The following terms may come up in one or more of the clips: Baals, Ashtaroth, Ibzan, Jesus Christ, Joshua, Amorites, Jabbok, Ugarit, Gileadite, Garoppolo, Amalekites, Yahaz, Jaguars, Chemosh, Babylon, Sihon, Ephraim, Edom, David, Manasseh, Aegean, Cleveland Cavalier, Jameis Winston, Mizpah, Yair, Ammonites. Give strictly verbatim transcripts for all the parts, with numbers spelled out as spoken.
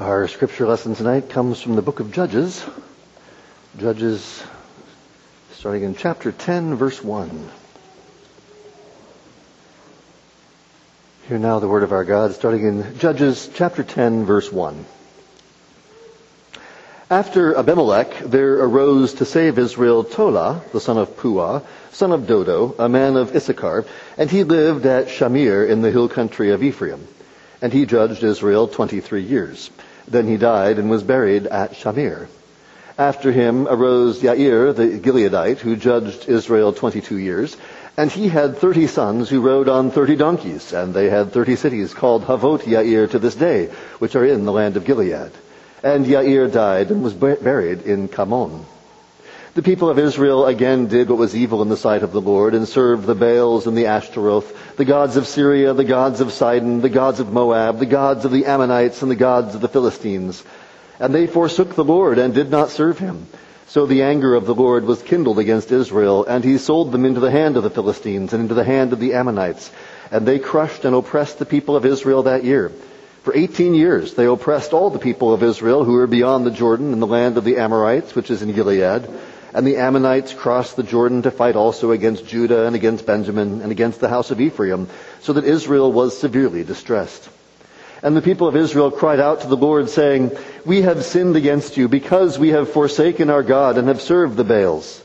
Our scripture lesson tonight comes from the book of Judges. Judges, starting in chapter ten, verse one. Hear now the word of our God, starting in Judges chapter ten, verse one. After Abimelech, there arose to save Israel Tola, the son of Puah, son of Dodo, a man of Issachar, and he lived at Shamir in the hill country of Ephraim. And he judged Israel twenty-three years. Then he died and was buried at Shamir. After him arose Yair the Gileadite, who judged Israel twenty-two years. And he had thirty sons who rode on thirty donkeys, and they had thirty cities called Havot Yair to this day, which are in the land of Gilead. And Yair died and was buried in Kamon. The people of Israel again did what was evil in the sight of the Lord, and served the Baals and the Ashtaroth, the gods of Syria, the gods of Sidon, the gods of Moab, the gods of the Ammonites, and the gods of the Philistines. And they forsook the Lord and did not serve him. So the anger of the Lord was kindled against Israel, and he sold them into the hand of the Philistines and into the hand of the Ammonites. And they crushed and oppressed the people of Israel that year. For eighteen years they oppressed all the people of Israel who were beyond the Jordan in the land of the Amorites, which is in Gilead. And the Ammonites crossed the Jordan to fight also against Judah and against Benjamin and against the house of Ephraim, so that Israel was severely distressed. And the people of Israel cried out to the Lord, saying, "We have sinned against you, because we have forsaken our God and have served the Baals."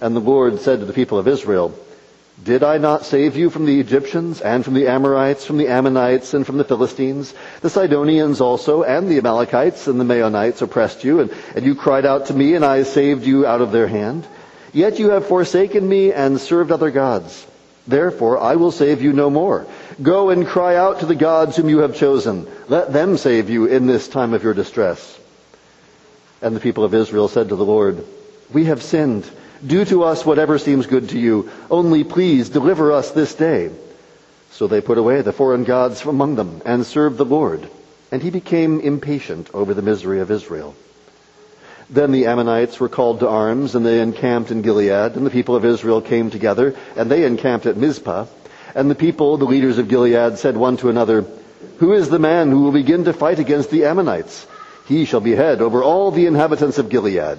And the Lord said to the people of Israel, "Did I not save you from the Egyptians, and from the Amorites, from the Ammonites, and from the Philistines? The Sidonians also, and the Amalekites, and the Maonites oppressed you, and, and you cried out to me, and I saved you out of their hand. Yet you have forsaken me and served other gods. Therefore I will save you no more. Go and cry out to the gods whom you have chosen. Let them save you in this time of your distress." And the people of Israel said to the Lord, "We have sinned. Do to us whatever seems good to you. Only please deliver us this day." So they put away the foreign gods from among them and served the Lord. And he became impatient over the misery of Israel. Then the Ammonites were called to arms, and they encamped in Gilead. And the people of Israel came together, and they encamped at Mizpah. And the people, the leaders of Gilead, said one to another, "Who is the man who will begin to fight against the Ammonites? He shall be head over all the inhabitants of Gilead."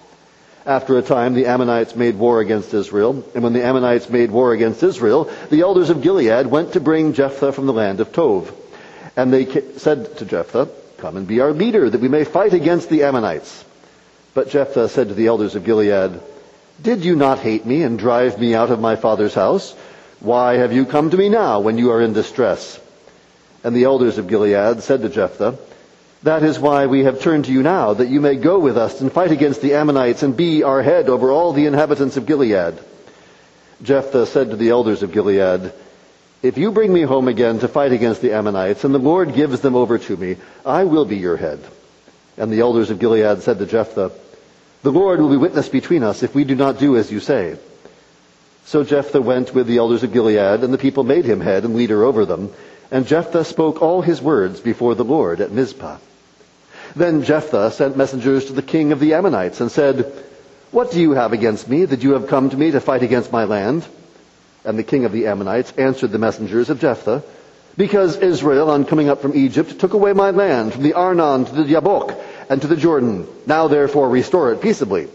After a time, the Ammonites made war against Israel, and when the Ammonites made war against Israel, the elders of Gilead went to bring Jephthah from the land of Tob. And they said to Jephthah, "Come and be our leader, that we may fight against the Ammonites." But Jephthah said to the elders of Gilead, "Did you not hate me and drive me out of my father's house? Why have you come to me now when you are in distress?" And the elders of Gilead said to Jephthah, "That is why we have turned to you now, that you may go with us and fight against the Ammonites and be our head over all the inhabitants of Gilead." Jephthah said to the elders of Gilead, "If you bring me home again to fight against the Ammonites, and the Lord gives them over to me, I will be your head." And the elders of Gilead said to Jephthah, "The Lord will be witness between us if we do not do as you say." So Jephthah went with the elders of Gilead, and the people made him head and leader over them. And Jephthah spoke all his words before the Lord at Mizpah. Then Jephthah sent messengers to the king of the Ammonites and said, "What do you have against me, that you have come to me to fight against my land?" And the king of the Ammonites answered the messengers of Jephthah, "Because Israel, on coming up from Egypt, took away my land from the Arnon to the Jabbok and to the Jordan. Now therefore restore it peaceably."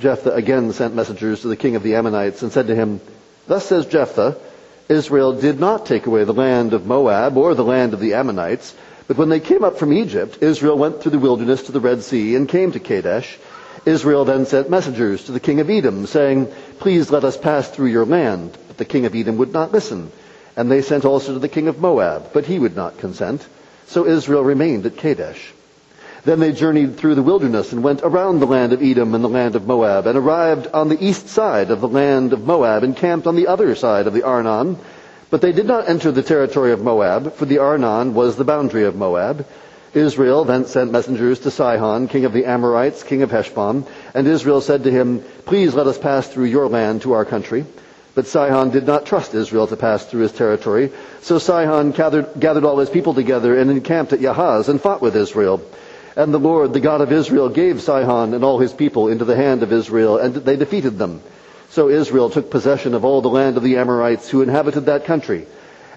Jephthah again sent messengers to the king of the Ammonites and said to him, "Thus says Jephthah, Israel did not take away the land of Moab or the land of the Ammonites, but when they came up from Egypt, Israel went through the wilderness to the Red Sea and came to Kadesh. Israel then sent messengers to the king of Edom, saying, 'Please let us pass through your land.' But the king of Edom would not listen. And they sent also to the king of Moab, but he would not consent. So Israel remained at Kadesh. Then they journeyed through the wilderness and went around the land of Edom and the land of Moab, and arrived on the east side of the land of Moab and camped on the other side of the Arnon. But they did not enter the territory of Moab, for the Arnon was the boundary of Moab. Israel then sent messengers to Sihon, king of the Amorites, king of Heshbon, and Israel said to him, "Please let us pass through your land to our country." But Sihon did not trust Israel to pass through his territory, so Sihon gathered, gathered all his people together and encamped at Yahaz and fought with Israel. And the Lord, the God of Israel, gave Sihon and all his people into the hand of Israel, and they defeated them. So Israel took possession of all the land of the Amorites who inhabited that country.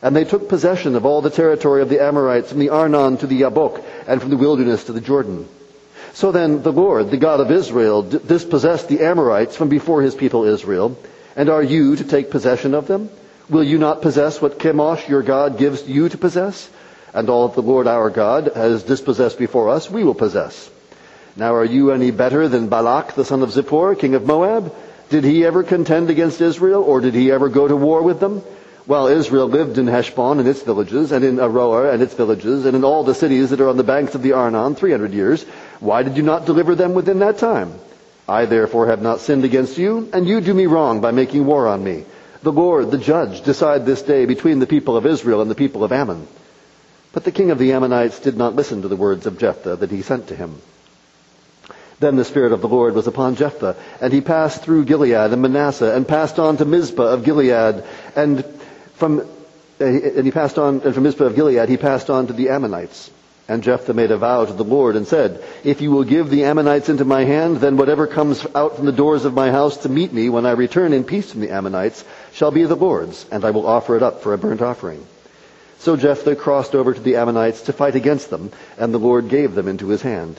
And they took possession of all the territory of the Amorites from the Arnon to the Yabok, and from the wilderness to the Jordan. So then the Lord, the God of Israel, dispossessed the Amorites from before his people Israel. And are you to take possession of them? Will you not possess what Chemosh your God gives you to possess? And all that the Lord our God has dispossessed before us, we will possess. Now are you any better than Balak, the son of Zippor, king of Moab? Did he ever contend against Israel, or did he ever go to war with them? While Israel lived in Heshbon and its villages, and in Aroer and its villages, and in all the cities that are on the banks of the Arnon, three hundred years, why did you not deliver them within that time? I therefore have not sinned against you, and you do me wrong by making war on me. The Lord, the judge, decide this day between the people of Israel and the people of Ammon. But the king of the Ammonites did not listen to the words of Jephthah that he sent to him. Then the Spirit of the Lord was upon Jephthah, and he passed through Gilead and Manasseh, and passed on to Mizpah of Gilead, and from and he passed on and from Mizpah of Gilead he passed on to the Ammonites. And Jephthah made a vow to the Lord and said, "If you will give the Ammonites into my hand, then whatever comes out from the doors of my house to meet me when I return in peace from the Ammonites shall be the Lord's, and I will offer it up for a burnt offering." So Jephthah crossed over to the Ammonites to fight against them, and the Lord gave them into his hand.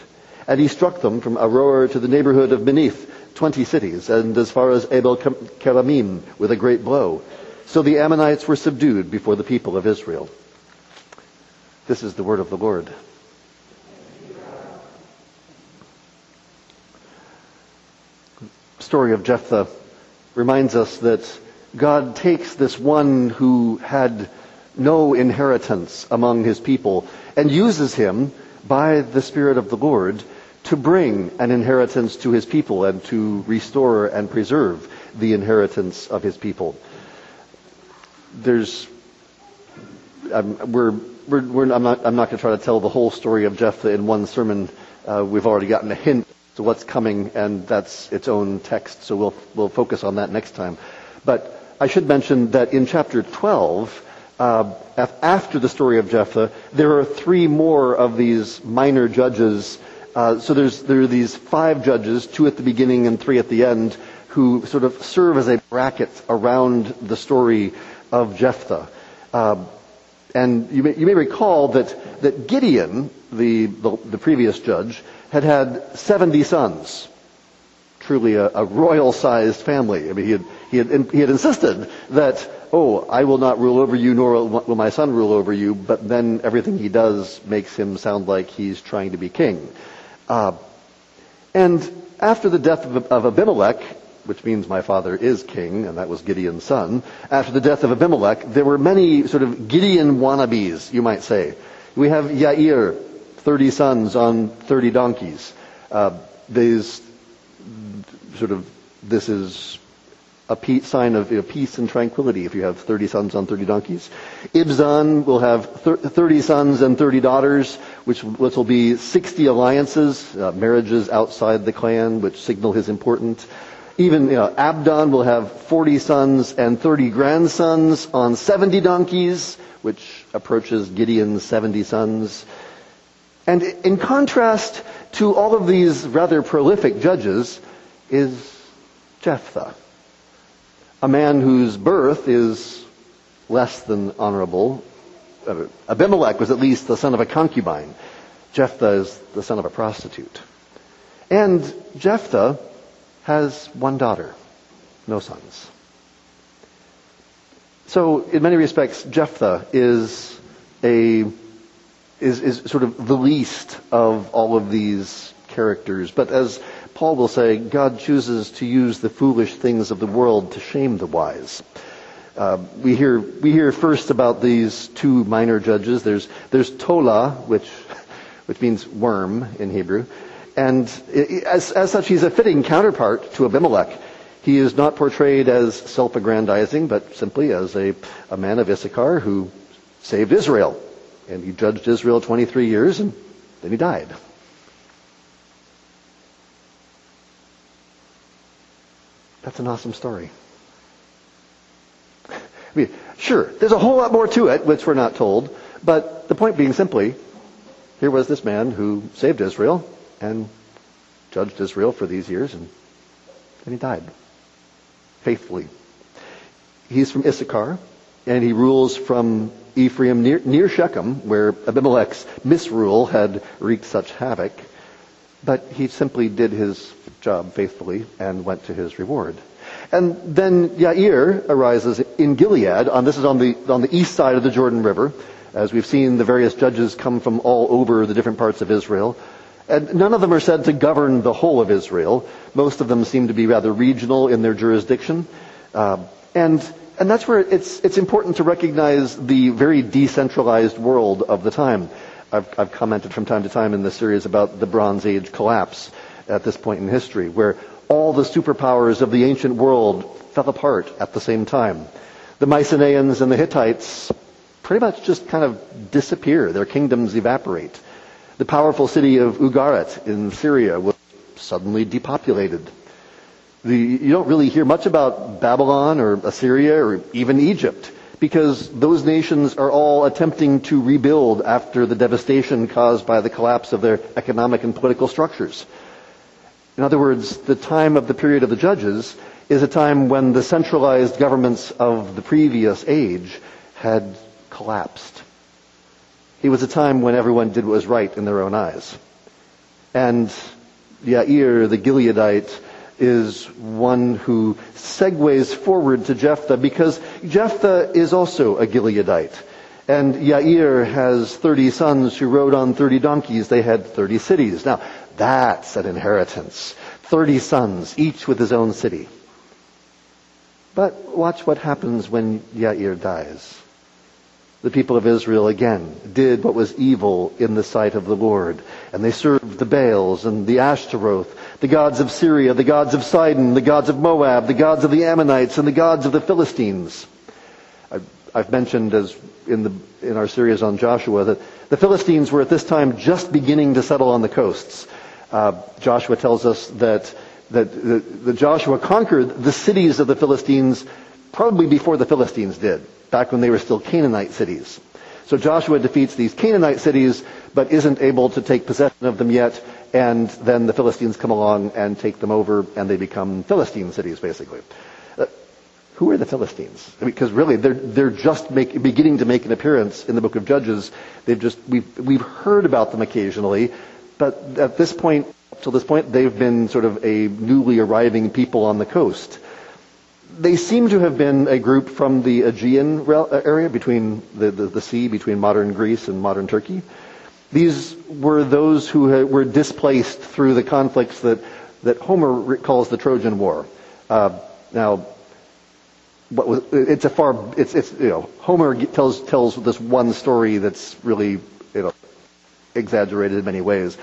And he struck them from Aroer to the neighborhood of Menith, twenty cities, and as far as Abel-Keramim, with a great blow. So the Ammonites were subdued before the people of Israel. This is the word of the Lord. The story of Jephthah reminds us that God takes this one who had no inheritance among his people and uses him by the Spirit of the Lord to bring an inheritance to his people and to restore and preserve the inheritance of his people. There's, um, we're We're, we're, I'm not, I'm not going to try to tell the whole story of Jephthah in one sermon. Uh, we've already gotten a hint to what's coming, and that's its own text, so we'll, we'll focus on that next time. But I should mention that in chapter twelve, uh, after the story of Jephthah, there are three more of these minor judges. Uh, so there's, there are these five judges, two at the beginning and three at the end, who sort of serve as a bracket around the story of Jephthah. Uh, And you may, you may recall that, that Gideon, the, the, the previous judge, had had seventy sons. Truly a, a royal-sized family. I mean, he had, he had, he had insisted that, oh, I will not rule over you, nor will my son rule over you, but then everything he does makes him sound like he's trying to be king. Uh, and after the death of, of Abimelech, which means my father is king, and that was Gideon's son. After the death of Abimelech, there were many sort of Gideon wannabes, you might say. We have Yair, thirty sons on thirty donkeys. Uh, these sort of, this is a peace, sign of you know, peace and tranquility if you have thirty sons on thirty donkeys. Ibzan will have thirty sons and thirty daughters, which, which will be sixty alliances, uh, marriages outside the clan, which signal his importance. Even you know, Abdon will have forty sons and thirty grandsons on seventy donkeys, which approaches Gideon's seventy sons. And in contrast to all of these rather prolific judges is Jephthah, a man whose birth is less than honorable. Abimelech was at least the son of a concubine. Jephthah is the son of a prostitute. And Jephthah has one daughter, no sons. So, in many respects, Jephthah is a is is sort of the least of all of these characters. But as Paul will say, God chooses to use the foolish things of the world to shame the wise. Uh, we hear we hear first about these two minor judges. There's there's Tola, which which means worm in Hebrew. And as, as such, he's a fitting counterpart to Abimelech. He is not portrayed as self-aggrandizing, but simply as a, a man of Issachar who saved Israel. And he judged Israel twenty-three years and Then he died. That's an awesome story. I mean, sure, there's a whole lot more to it, which we're not told. But the point being simply, here was this man who saved Israel and judged Israel for these years, and then he died faithfully. He's from Issachar, and he rules from Ephraim near, near Shechem, where Abimelech's misrule had wreaked such havoc. But he simply did his job faithfully and went to his reward. And then Yair arises in Gilead. On, this is on the on the east side of the Jordan River. As we've seen, the various judges come from all over the different parts of Israel. And none of them are said to govern the whole of Israel. Most of them seem to be rather regional in their jurisdiction. Uh, and and that's where it's it's important to recognize the very decentralized world of the time. I've, I've commented from time to time in this series about the Bronze Age collapse at this point in history, where all the superpowers of the ancient world fell apart at the same time. The Mycenaeans and the Hittites pretty much just kind of disappear. Their kingdoms evaporate. The powerful city of Ugarit in Syria was suddenly depopulated. The, you don't really hear much about Babylon or Assyria or even Egypt, because those nations are all attempting to rebuild after the devastation caused by the collapse of their economic and political structures. In other words, the time of the period of the judges is a time when the centralized governments of the previous age had collapsed. It was a time when everyone did what was right in their own eyes. And Yair, the Gileadite, is one who segues forward to Jephthah, because Jephthah is also a Gileadite. And Yair has thirty sons who rode on thirty donkeys. They had thirty cities. Now, that's an inheritance. Thirty sons, each with his own city. But watch what happens when Yair dies. The people of Israel again did what was evil in the sight of the Lord, and they served the Baals and the Ashtaroth, the gods of Syria, the gods of Sidon, the gods of Moab, the gods of the Ammonites, and the gods of the Philistines. I've, I've mentioned as in the in our series on Joshua that the Philistines were at this time just beginning to settle on the coasts. Uh, Joshua tells us that that the, the Joshua conquered the cities of the Philistines probably before the Philistines did, back when they were still Canaanite cities. So Joshua defeats these Canaanite cities, but isn't able to take possession of them yet, and then the Philistines come along and take them over, and they become Philistine cities, basically. Uh, who are the Philistines? Because really, they're they're just make, beginning to make an appearance in the book of Judges. They've just we've we've heard about them occasionally, but at this point, up till this point, they've been sort of a newly arriving people on the coast. They seem to have been a group from the Aegean area, between the, the, the sea, between modern Greece and modern Turkey. These were those who were displaced through the conflicts that, that Homer calls the Trojan War. Uh, now, what was, it's a far, it's, it's, you know, Homer tells, tells this one story that's really, you know, exaggerated in many ways.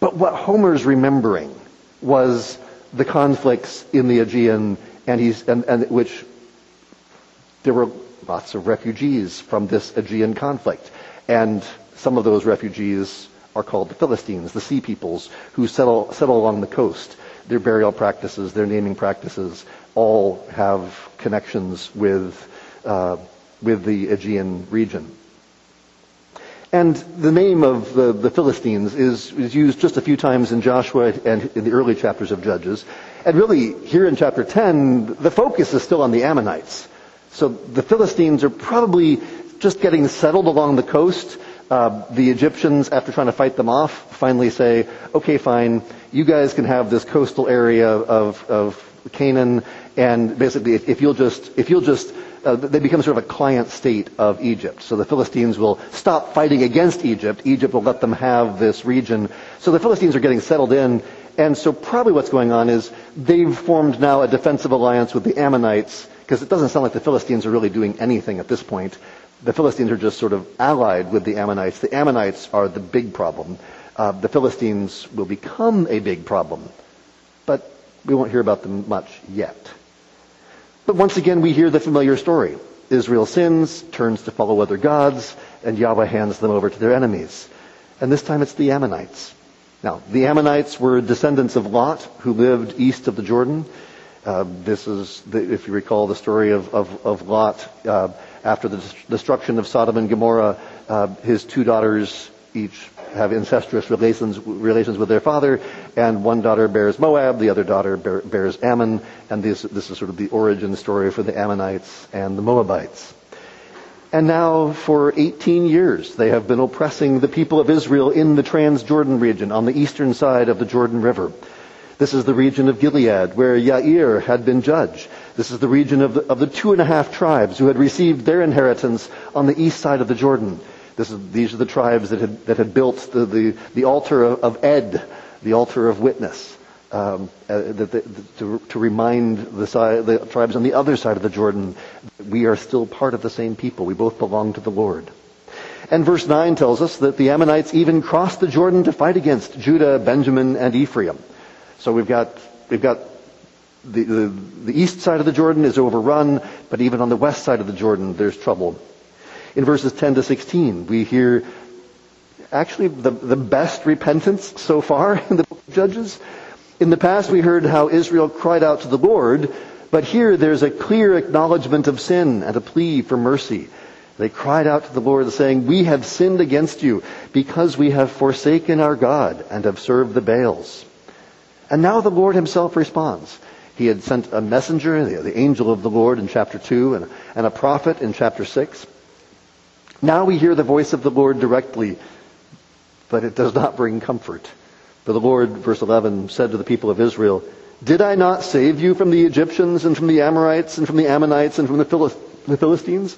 But what Homer's remembering was the conflicts in the Aegean. And he's and, and which there were lots of refugees from this Aegean conflict, and some of those refugees are called the Philistines, the sea peoples who settle settle along the coast. Their burial practices, their naming practices, all have connections with uh, with the Aegean region. And the name of the, the Philistines is, is used just a few times in Joshua and in the early chapters of Judges. And really, here in chapter ten, the focus is still on the Ammonites. So the Philistines are probably just getting settled along the coast. Uh, the Egyptians, after trying to fight them off, finally say, okay, fine, you guys can have this coastal area of, of Canaan. And basically, if, if you'll just, if you'll just, Uh, they become sort of a client state of Egypt. So the Philistines will stop fighting against Egypt. Egypt will let them have this region. So the Philistines are getting settled in. And so probably what's going on is they've formed now a defensive alliance with the Ammonites, because it doesn't sound like the Philistines are really doing anything at this point. The Philistines are just sort of allied with the Ammonites. The Ammonites are the big problem. Uh, the Philistines will become a big problem. But we won't hear about them much yet. But once again, we hear the familiar story. Israel sins, turns to follow other gods, and Yahweh hands them over to their enemies. and this time it's the Ammonites. Now, the Ammonites were descendants of Lot, who lived east of the Jordan. Uh, this is, the, if you recall, the story of, of, of Lot. Uh, after the dest- destruction of Sodom and Gomorrah, uh, his two daughters each have incestuous relations, relations with their father, and one daughter bears Moab, the other daughter bear, bears Ammon, and this, this is sort of the origin story for the Ammonites and the Moabites. And now, for eighteen years, they have been oppressing the people of Israel in the Trans-Jordan region, on the eastern side of the Jordan River. This is the region of Gilead, where Yair had been judge. This is the region of the, of the two and a half tribes who had received their inheritance on the east side of the Jordan. This is, these are the tribes that had, that had built the, the, the altar of, of Ed, the altar of witness, um, uh, the, the, the, to, to remind the, side, the tribes on the other side of the Jordan, we are still part of the same people. We both belong to the Lord. And verse nine tells us that the Ammonites even crossed the Jordan to fight against Judah, Benjamin, and Ephraim. So we've got we've got the, the, the east side of the Jordan is overrun, but even on the west side of the Jordan, there's trouble. In verses ten to sixteen, we hear actually the, the best repentance so far in the book of Judges. In the past, we heard how Israel cried out to the Lord, but here there's a clear acknowledgement of sin and a plea for mercy. They cried out to the Lord saying, "We have sinned against you because we have forsaken our God and have served the Baals." And now the Lord himself responds. He had sent a messenger, the angel of the Lord in chapter two, and, and a prophet in chapter six. Now we hear the voice of the Lord directly, but it does not bring comfort. For the Lord, verse eleven, said to the people of Israel, "Did I not save you from the Egyptians and from the Amorites and from the Ammonites and from the, Philist- the Philistines?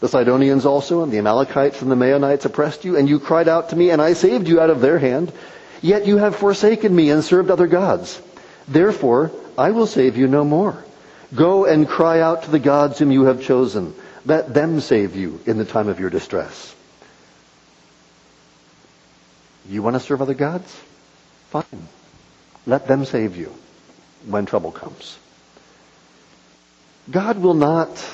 The Sidonians also and the Amalekites and the Maonites oppressed you, and you cried out to me, and I saved you out of their hand. Yet you have forsaken me and served other gods. Therefore, I will save you no more. Go and cry out to the gods whom you have chosen. Let them save you in the time of your distress." You want to serve other gods? Fine. Let them save you when trouble comes. God will not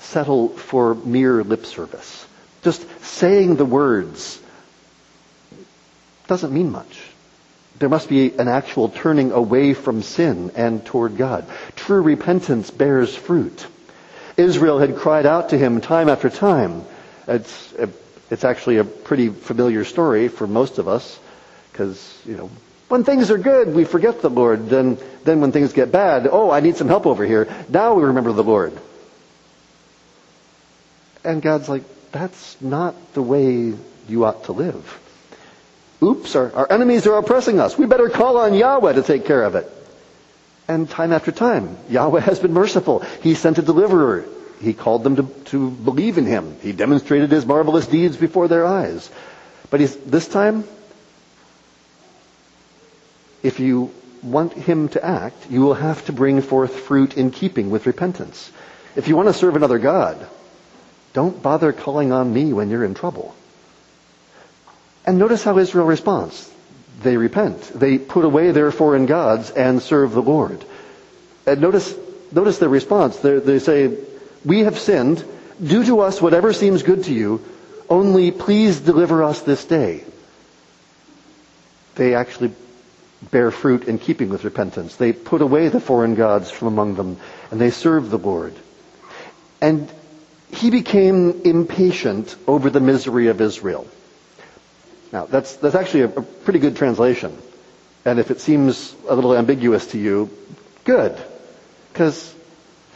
settle for mere lip service. Just saying the words doesn't mean much. There must be an actual turning away from sin and toward God. True repentance bears fruit. Israel had cried out to him time after time. It's a, it's actually a pretty familiar story for most of us, because you know when things are good we forget the Lord. Then then when things get bad, oh I need some help over here. Now we remember the Lord. And God's like, that's not the way you ought to live. Oops, our, our enemies are oppressing us. We better call on Yahweh to take care of it. And time after time, Yahweh has been merciful. He sent a deliverer. He called them to, to believe in him. He demonstrated his marvelous deeds before their eyes. But he's, this time, if you want him to act, you will have to bring forth fruit in keeping with repentance. If you want to serve another God, don't bother calling on me when you're in trouble. And notice how Israel responds. They repent. They put away their foreign gods and serve the Lord. And notice notice their response. They're, they say, "We have sinned. Do to us whatever seems good to you. Only please deliver us this day." They actually bear fruit in keeping with repentance. They put away the foreign gods from among them, and they serve the Lord. And he became impatient over the misery of Israel. Now, that's that's actually a, a pretty good translation. And if it seems a little ambiguous to you, good, because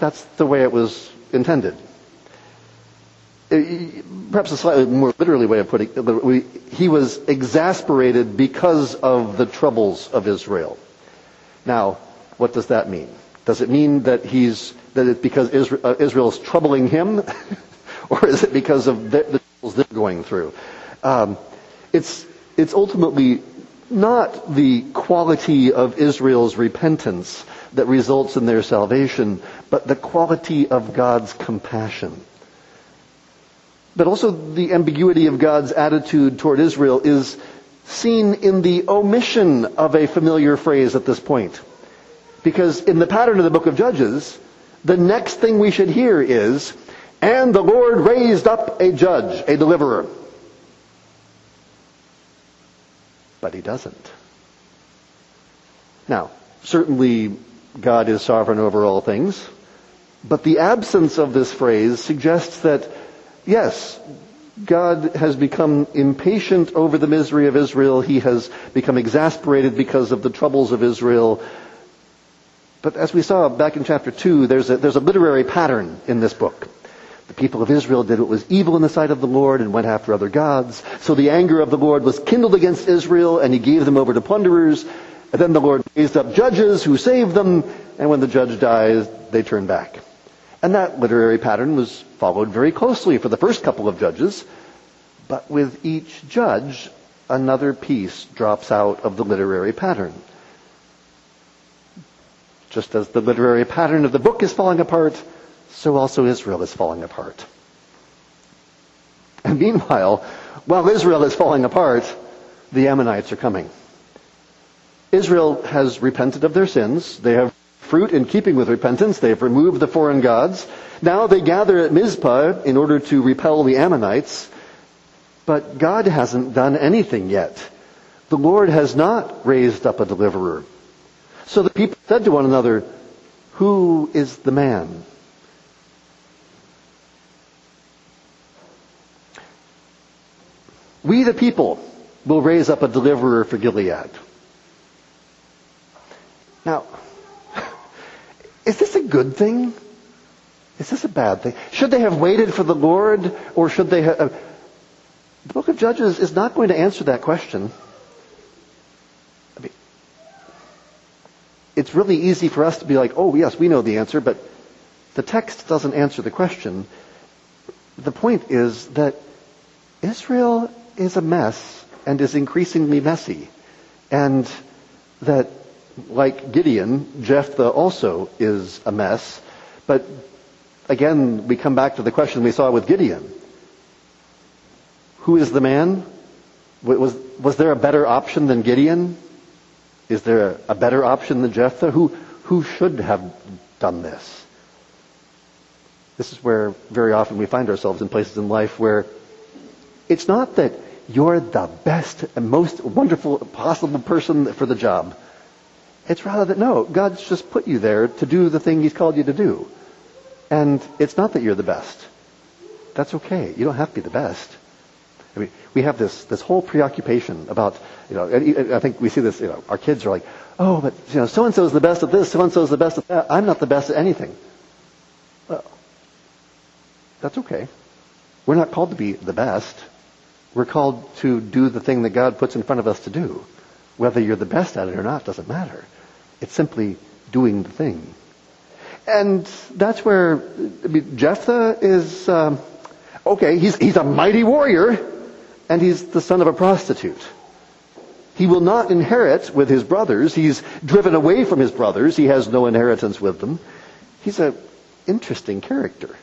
that's the way it was intended. It, perhaps a slightly more literally way of putting it, he was exasperated because of the troubles of Israel. Now, what does that mean? Does it mean that he's that it's because Israel, uh, Israel's troubling him? Or is it because of the, the troubles they're going through? Um It's it's ultimately not the quality of Israel's repentance that results in their salvation, but the quality of God's compassion. But also the ambiguity of God's attitude toward Israel is seen in the omission of a familiar phrase at this point. Because in the pattern of the book of Judges, the next thing we should hear is, "And the Lord raised up a judge, a deliverer." but he doesn't. Now, certainly God is sovereign over all things, but the absence of this phrase suggests that, yes, God has become impatient over the misery of Israel. He has become exasperated because of the troubles of Israel. But as we saw back in chapter two, there's a, there's a literary pattern in this book. The people of Israel did what was evil in the sight of the Lord and went after other gods. So the anger of the Lord was kindled against Israel, and he gave them over to plunderers. And then the Lord raised up judges who saved them, and when the judge dies, they turn back. And that literary pattern was followed very closely for the first couple of judges. But with each judge, another piece drops out of the literary pattern. Just as the literary pattern of the book is falling apart, so also Israel is falling apart. And meanwhile, while Israel is falling apart, the Ammonites are coming. Israel has repented of their sins. They have fruit in keeping with repentance. They have removed the foreign gods. Now they gather at Mizpah in order to repel the Ammonites. But God hasn't done anything yet. The Lord has not raised up a deliverer. So the people said to one another, "Who is the man?" We the people will raise up a deliverer for Gilead. Now, is this a good thing? Is this a bad thing? Should they have waited for the Lord, or should they have... The book of Judges is not going to answer that question. I mean, it's really easy for us to be like, oh yes, we know the answer, but the text doesn't answer the question. The point is that Israel is a mess and is increasingly messy, and that like Gideon, Jephthah also is a mess. But again, we come back to the question we saw with Gideon. Who is the man? Was, was there a better option than Gideon? Is there a, a better option than Jephthah? Who, who should have done this? This is where very often we find ourselves in places in life where it's not that you're the best and most wonderful possible person for the job. It's rather that, no, God's just put you there to do the thing he's called you to do. And it's not that you're the best. That's okay. You don't have to be the best. I mean, we have this this whole preoccupation about, you know, and I think we see this, you know, our kids are like, oh, but, you know, so-and-so's the best at this, so-and-so's the best at that. I'm not the best at anything. Well, that's okay. We're not called to be the best. We're called to do the thing that God puts in front of us to do. Whether you're the best at it or not doesn't matter. It's simply doing the thing. And that's where I mean, Jephthah is, um, okay, he's, he's a mighty warrior, and he's the son of a prostitute. He will not inherit with his brothers. He's driven away from his brothers. He has no inheritance with them. He's an interesting character.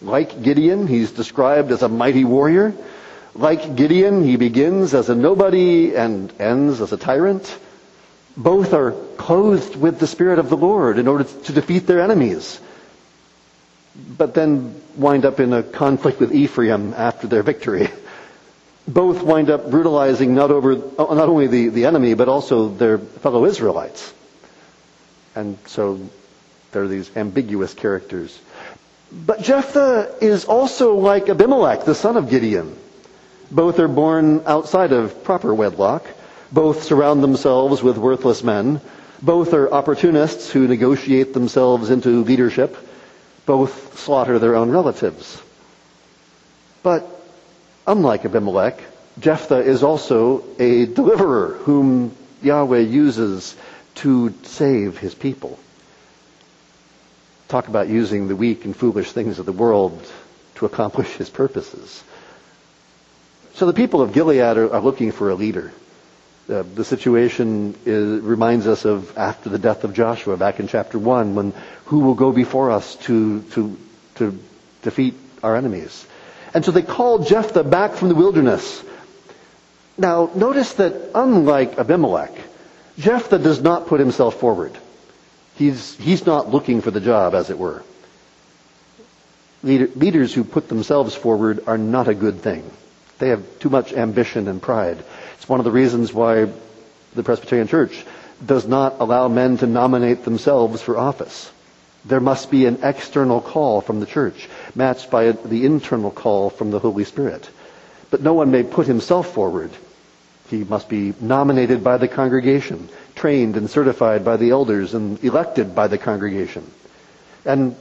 Like Gideon, he's described as a mighty warrior. Like Gideon, he begins as a nobody and ends as a tyrant. Both are clothed with the Spirit of the Lord in order to defeat their enemies, but then wind up in a conflict with Ephraim after their victory. Both wind up brutalizing not over not only the, the enemy, but also their fellow Israelites. And so there are these ambiguous characters. But Jephthah is also like Abimelech, the son of Gideon. Both are born outside of proper wedlock. Both surround themselves with worthless men. Both are opportunists who negotiate themselves into leadership. Both slaughter their own relatives. But unlike Abimelech, Jephthah is also a deliverer whom Yahweh uses to save his people. Talk about using the weak and foolish things of the world to accomplish his purposes. So the people of Gilead are, are looking for a leader. Uh, the situation is, reminds us of after the death of Joshua back in chapter one, when who will go before us to, to, to defeat our enemies? And so they called Jephthah back from the wilderness. Now, notice that unlike Abimelech, Jephthah does not put himself forward. He's, he's not looking for the job, as it were. Leader, leaders who put themselves forward are not a good thing. They have too much ambition and pride. It's one of the reasons why the Presbyterian Church, does not allow men to nominate themselves for office. There must be an external call from the church, matched by the internal call from the Holy Spirit. But no one may put himself forward. He must be nominated by the congregation, trained and certified by the elders, and elected by the congregation. And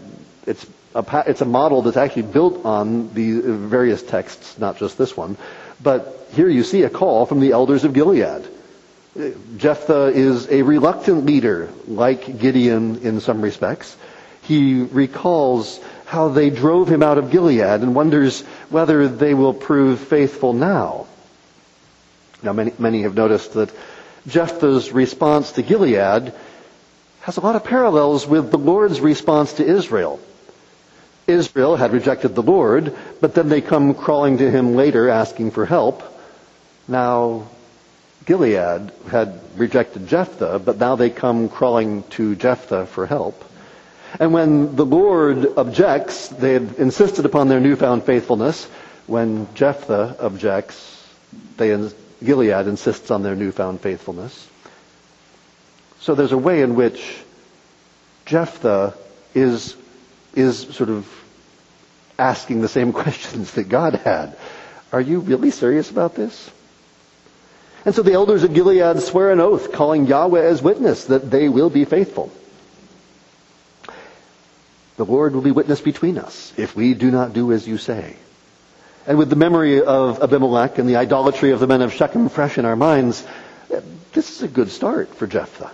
it's a, it's a model that's actually built on the various texts, not just this one. But here you see a call from the elders of Gilead. Jephthah is a reluctant leader, like Gideon in some respects. He recalls how they drove him out of Gilead and wonders whether they will prove faithful now. Now, many, many have noticed that Jephthah's response to Gilead has a lot of parallels with the Lord's response to Israel. Israel had rejected the Lord, but then they come crawling to him later asking for help. Now, Gilead had rejected Jephthah, but now they come crawling to Jephthah for help. And when the Lord objects, they have insisted upon their newfound faithfulness. When Jephthah objects, they, Gilead insists on their newfound faithfulness. So there's a way in which Jephthah is, is sort of asking the same questions that God had. Are you really serious about this? And so the elders of Gilead swear an oath, calling Yahweh as witness that they will be faithful. The Lord will be witness between us if we do not do as you say. And with the memory of Abimelech and the idolatry of the men of Shechem fresh in our minds, this is a good start for Jephthah.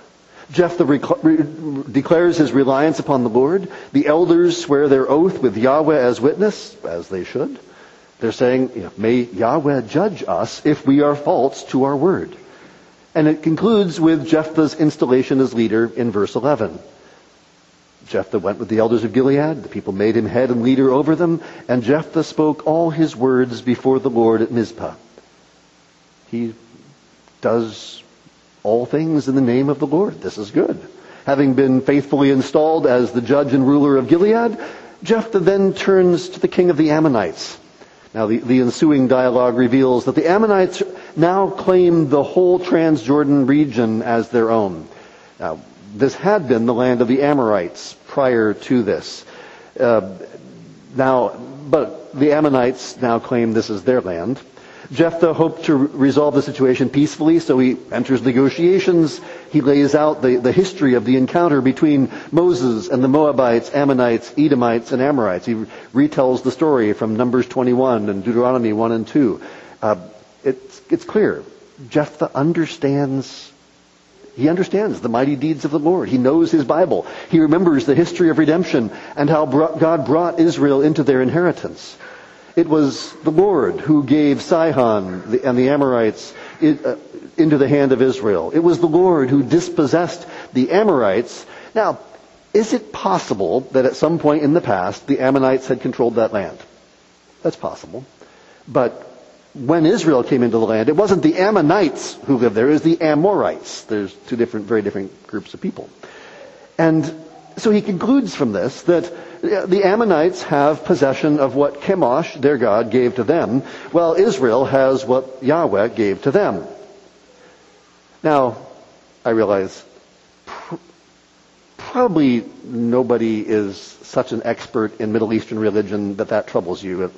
Jephthah rec- re- declares his reliance upon the Lord. The elders swear their oath with Yahweh as witness, as they should. They're saying, you know, may Yahweh judge us if we are false to our word. And it concludes with Jephthah's installation as leader in verse eleven. Jephthah went with the elders of Gilead. The people made him head and leader over them. And Jephthah spoke all his words before the Lord at Mizpah. He does all things in the name of the Lord. This is good. Having been faithfully installed as the judge and ruler of Gilead, Jephthah then turns to the king of the Ammonites. Now, the, the ensuing dialogue reveals that the Ammonites now claim the whole Transjordan region as their own. Now, this had been the land of the Amorites prior to this. Uh, now, but the Ammonites now claim this is their land. Jephthah hoped to resolve the situation peacefully, so he enters negotiations. He lays out the, the history of the encounter between Moses and the Moabites, Ammonites, Edomites, and Amorites. He retells the story from Numbers twenty-one and Deuteronomy one and two. Uh, it's, it's clear. Jephthah understands, he understands the mighty deeds of the Lord. He knows his Bible. He remembers the history of redemption and how brought, God brought Israel into their inheritance. It was the Lord who gave Sihon and the Amorites into the hand of Israel. It was the Lord who dispossessed the Amorites. Now, is it possible that at some point in the past, the Ammonites had controlled that land? That's possible. But when Israel came into the land, it wasn't the Ammonites who lived there. It was the Amorites. There's two different, very different groups of people. And so he concludes from this that the Ammonites have possession of what Chemosh, their god, gave to them, while Israel has what Yahweh gave to them. Now, I realize pr- probably nobody is such an expert in Middle Eastern religion that that troubles you.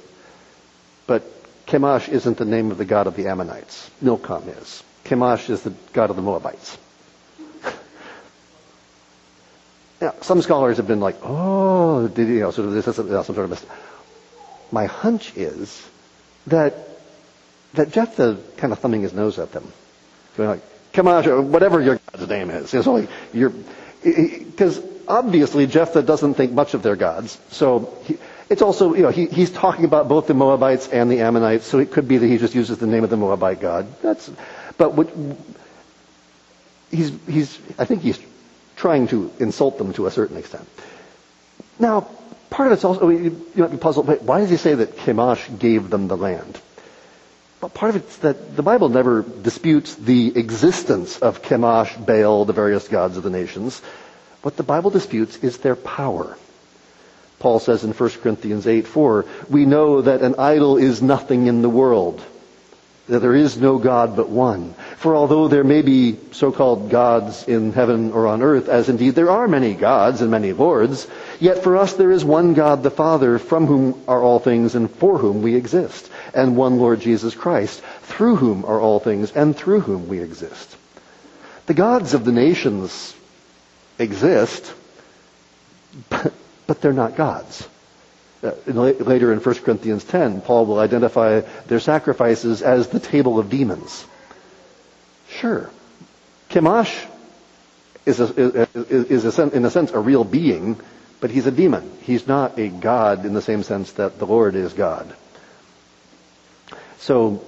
But Chemosh isn't the name of the god of the Ammonites. Milcom is. Chemosh is the god of the Moabites. Now, some scholars have been like, oh, did, you know, sort of this is some, you know, some sort of mistake. My hunch is that that Jephthah kind of thumbing his nose at them, going like, Chemosh, or whatever your god's name is, it's only your, because obviously Jephthah doesn't think much of their gods. So he, it's also, you know, he, he's talking about both the Moabites and the Ammonites. So it could be that he just uses the name of the Moabite god. That's, but what he's he's I think he's. trying to insult them to a certain extent. Now, part of it's also, you might be puzzled, wait, why does he say that Chemosh gave them the land? Well, part of it's that the Bible never disputes the existence of Chemosh, Baal, the various gods of the nations. What the Bible disputes is their power. Paul says in First Corinthians eight four, we know that an idol is nothing in the world. that there is no God but one. For although there may be so-called gods in heaven or on earth, as indeed there are many gods and many lords, yet for us there is one God, the Father, from whom are all things and for whom we exist, and one Lord Jesus Christ, through whom are all things and through whom we exist. The gods of the nations exist, but, but they're not gods. Uh, later in First Corinthians ten, Paul will identify their sacrifices as the table of demons. Sure, Chemosh is, a, is, is a, in a sense a real being, but he's a demon. He's not a god in the same sense that the Lord is God. So,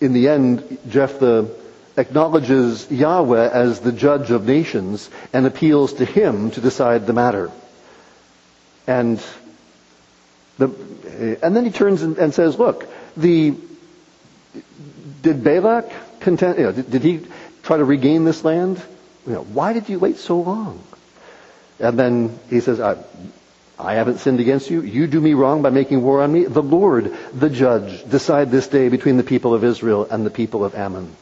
in the end, Jephthah acknowledges Yahweh as the judge of nations and appeals to him to decide the matter. And the, and then he turns and, and says, look, the did Balak contend, you know, did, did he try to regain this land? You know, why did you wait so long? And then he says, I, I haven't sinned against you. You do me wrong by making war on me. The Lord, the judge, decide this day between the people of Israel and the people of Ammon.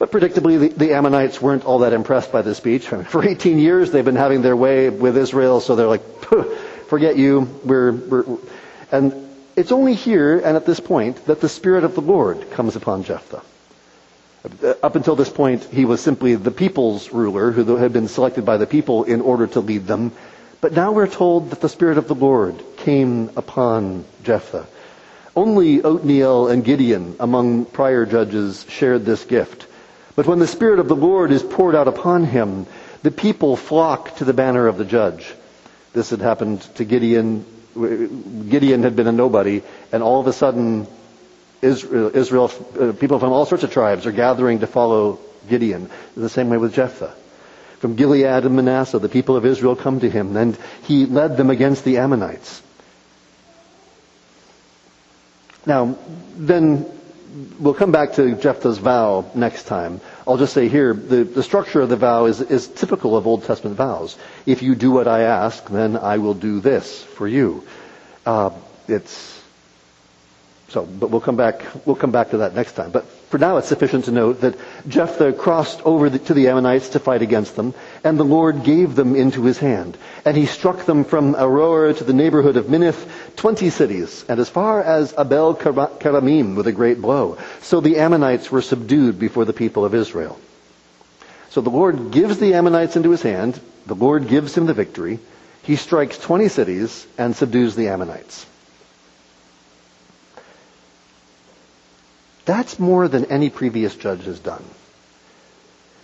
But predictably, the, the Ammonites weren't all that impressed by this speech. For eighteen years, they've been having their way with Israel, so they're like, forget you. We're, we're, we're. And it's only here and at this point that the Spirit of the Lord comes upon Jephthah. Up until this point, he was simply the people's ruler who had been selected by the people in order to lead them. But now we're told that the Spirit of the Lord came upon Jephthah. Only Othniel and Gideon among prior judges shared this gift. But when the Spirit of the Lord is poured out upon him, the people flock to the banner of the judge. This had happened to Gideon. Gideon had been a nobody, and all of a sudden, Israel, Israel uh, people from all sorts of tribes are gathering to follow Gideon. The same way with Jephthah. From Gilead and Manasseh, the people of Israel come to him, and he led them against the Ammonites. Now, then, we'll come back to Jephthah's vow next time. I'll just say here, the, the structure of the vow is, is typical of Old Testament vows. If you do what I ask, then I will do this for you. Uh, it's so, but we'll come back. We'll come back to that next time. But for now, it's sufficient to note that Jephthah crossed over the, to the Ammonites to fight against them, and the Lord gave them into his hand, and he struck them from Aroer to the neighborhood of Minnith, twenty cities, and as far as Abel Keramim with a great blow. So the Ammonites were subdued before the people of Israel. So the Lord gives the Ammonites into his hand. The Lord gives him the victory. He strikes twenty cities and subdues the Ammonites. That's more than any previous judge has done.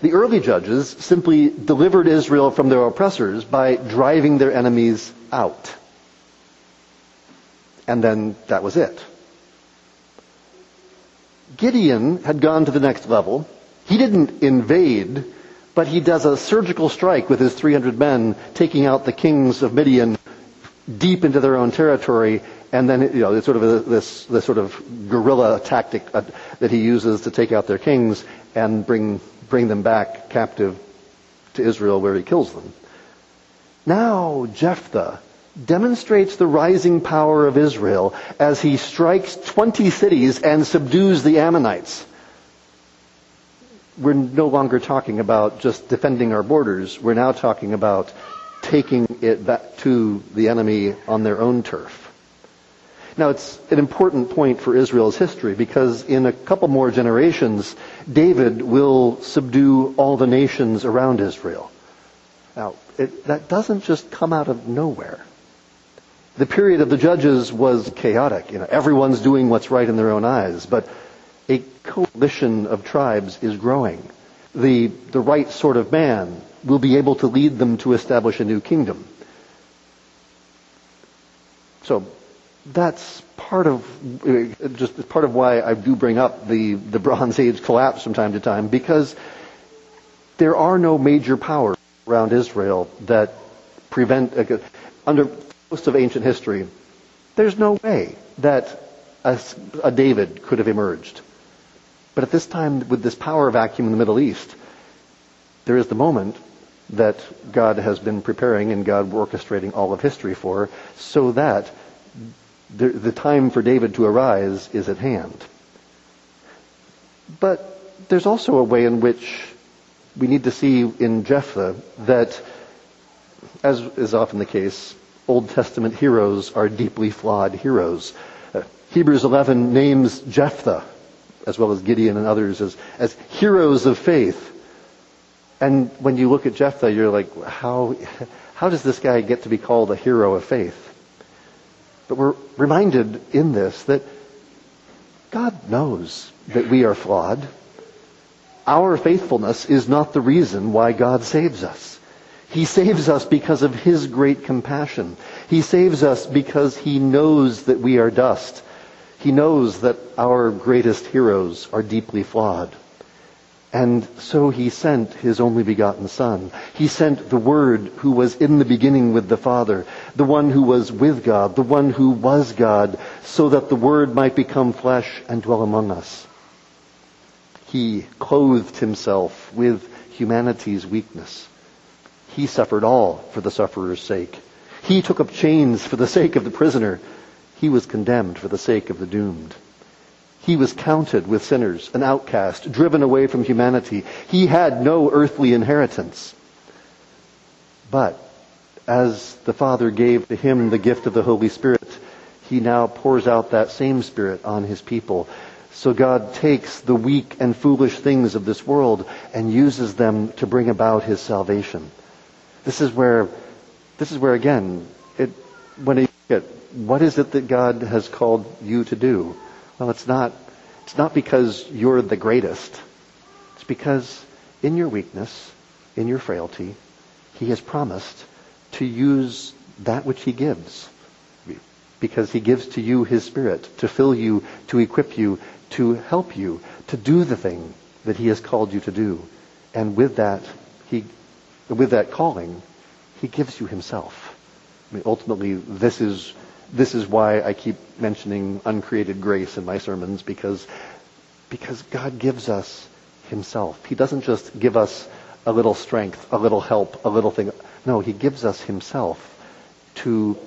The early judges simply delivered Israel from their oppressors by driving their enemies out. And then that was it. Gideon had gone to the next level. He didn't invade, but he does a surgical strike with his three hundred men, taking out the kings of Midian deep into their own territory. And then, you know, it's sort of a, this this sort of guerrilla tactic uh, that he uses to take out their kings and bring bring them back captive to Israel, where he kills them. Now Jephthah demonstrates the rising power of Israel as he strikes twenty cities and subdues the Ammonites. We're no longer talking about just defending our borders. We're now talking about taking it back to the enemy on their own turf. Now, it's an important point for Israel's history, because in a couple more generations, David will subdue all the nations around Israel. Now, it, that doesn't just come out of nowhere. The period of the judges was chaotic. You know, everyone's doing what's right in their own eyes, but a coalition of tribes is growing. The, the right sort of man will be able to lead them to establish a new kingdom. So, that's part of just part of why I do bring up the, the Bronze Age collapse from time to time, because there are no major powers around Israel that prevent under most of ancient history. There's no way that a, a David could have emerged, but at this time, with this power vacuum in the Middle East, there is the moment that God has been preparing and God orchestrating all of history for, so that The, the time for David to arise is at hand. But there's also a way in which we need to see in Jephthah that, as is often the case, Old Testament heroes are deeply flawed heroes. Uh, Hebrews eleven names Jephthah, as well as Gideon and others, as, as heroes of faith. And when you look at Jephthah, you're like, how, how does this guy get to be called a hero of faith? But we're reminded in this that God knows that we are flawed. Our faithfulness is not the reason why God saves us. He saves us because of His great compassion. He saves us because He knows that we are dust. He knows that our greatest heroes are deeply flawed. And so He sent His only begotten Son. He sent the Word who was in the beginning with the Father, the one who was with God, the one who was God, so that the Word might become flesh and dwell among us. He clothed Himself with humanity's weakness. He suffered all for the sufferer's sake. He took up chains for the sake of the prisoner. He was condemned for the sake of the doomed. He was counted with sinners, an outcast, driven away from humanity. He had no earthly inheritance. But as the Father gave to Him the gift of the Holy Spirit, He now pours out that same Spirit on His people. So God takes the weak and foolish things of this world and uses them to bring about His salvation. This is where, this is where again, it, when you look at what is it that God has called you to do? Well, it's not, it's not because you're the greatest. It's because in your weakness, in your frailty, He has promised to use that which He gives. Because He gives to you His Spirit to fill you, to equip you, to help you, to do the thing that He has called you to do. And with that, He, with that calling, He gives you Himself. I mean, ultimately, this is this is why I keep mentioning uncreated grace in my sermons, because because God gives us Himself. He doesn't just give us a little strength, a little help, a little thing. No, He gives us Himself to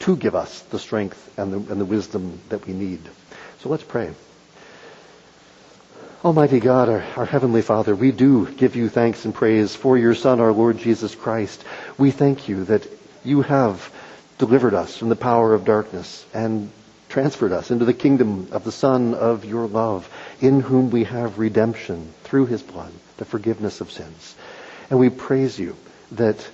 to give us the strength and the, and the wisdom that we need. So let's pray. Almighty God, our, our Heavenly Father, we do give You thanks and praise for Your Son, our Lord Jesus Christ. We thank You that You have delivered us from the power of darkness and transferred us into the kingdom of the Son of Your love, in whom we have redemption through His blood, the forgiveness of sins. And we praise You that,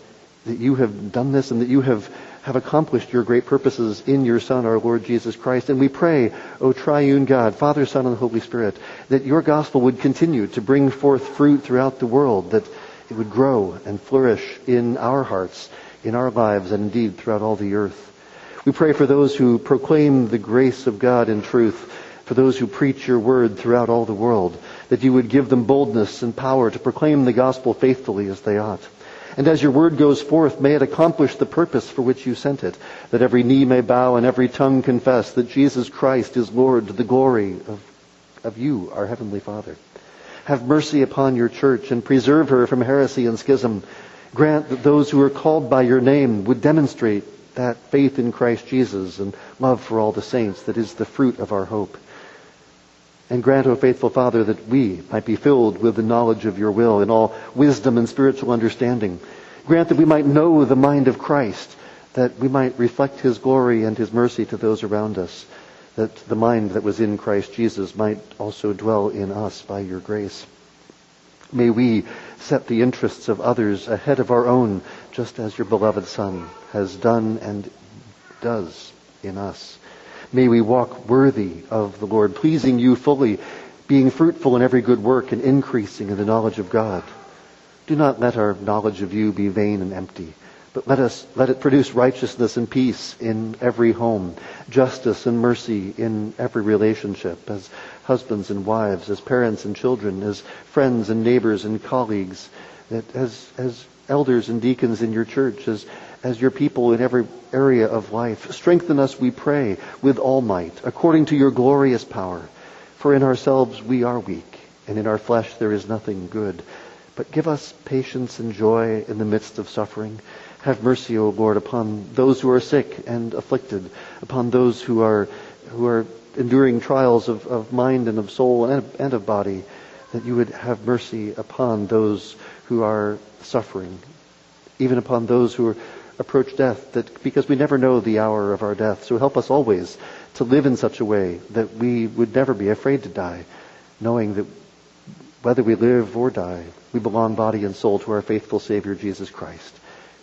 that You have done this and that You have have accomplished Your great purposes in Your Son, our Lord Jesus Christ. And we pray, O triune God, Father, Son, and Holy Spirit, that Your gospel would continue to bring forth fruit throughout the world, that it would grow and flourish in our hearts, in our lives, and indeed throughout all the earth. We pray for those who proclaim the grace of God in truth, for those who preach Your word throughout all the world, that You would give them boldness and power to proclaim the gospel faithfully as they ought. And as Your word goes forth, may it accomplish the purpose for which You sent it, that every knee may bow and every tongue confess that Jesus Christ is Lord, to the glory of, of You, our Heavenly Father. Have mercy upon Your church and preserve her from heresy and schism. Grant that those who are called by Your name would demonstrate that faith in Christ Jesus and love for all the saints that is the fruit of our hope. And grant, O faithful Father, that we might be filled with the knowledge of Your will in all wisdom and spiritual understanding. Grant that we might know the mind of Christ, that we might reflect His glory and His mercy to those around us, that the mind that was in Christ Jesus might also dwell in us by Your grace. May we set the interests of others ahead of our own, just as Your beloved Son has done and does in us. May we walk worthy of the Lord, pleasing You fully, being fruitful in every good work and increasing in the knowledge of God. Do not let our knowledge of You be vain and empty, but let us let it produce righteousness and peace in every home, justice and mercy in every relationship, as husbands and wives, as parents and children, as friends and neighbors and colleagues, that as as elders and deacons in Your church, as As Your people in every area of life. Strengthen us, we pray, with all might, according to Your glorious power. For in ourselves we are weak, and in our flesh there is nothing good. But give us patience and joy in the midst of suffering. Have mercy, O Lord, upon those who are sick and afflicted, upon those who are who are enduring trials of, of mind and of soul and of, and of body, that you would have mercy upon those who are suffering, even upon those who are approach death, that because we never know the hour of our death. So help us always to live in such a way that we would never be afraid to die, knowing that whether we live or die, we belong body and soul to our faithful Savior, Jesus Christ,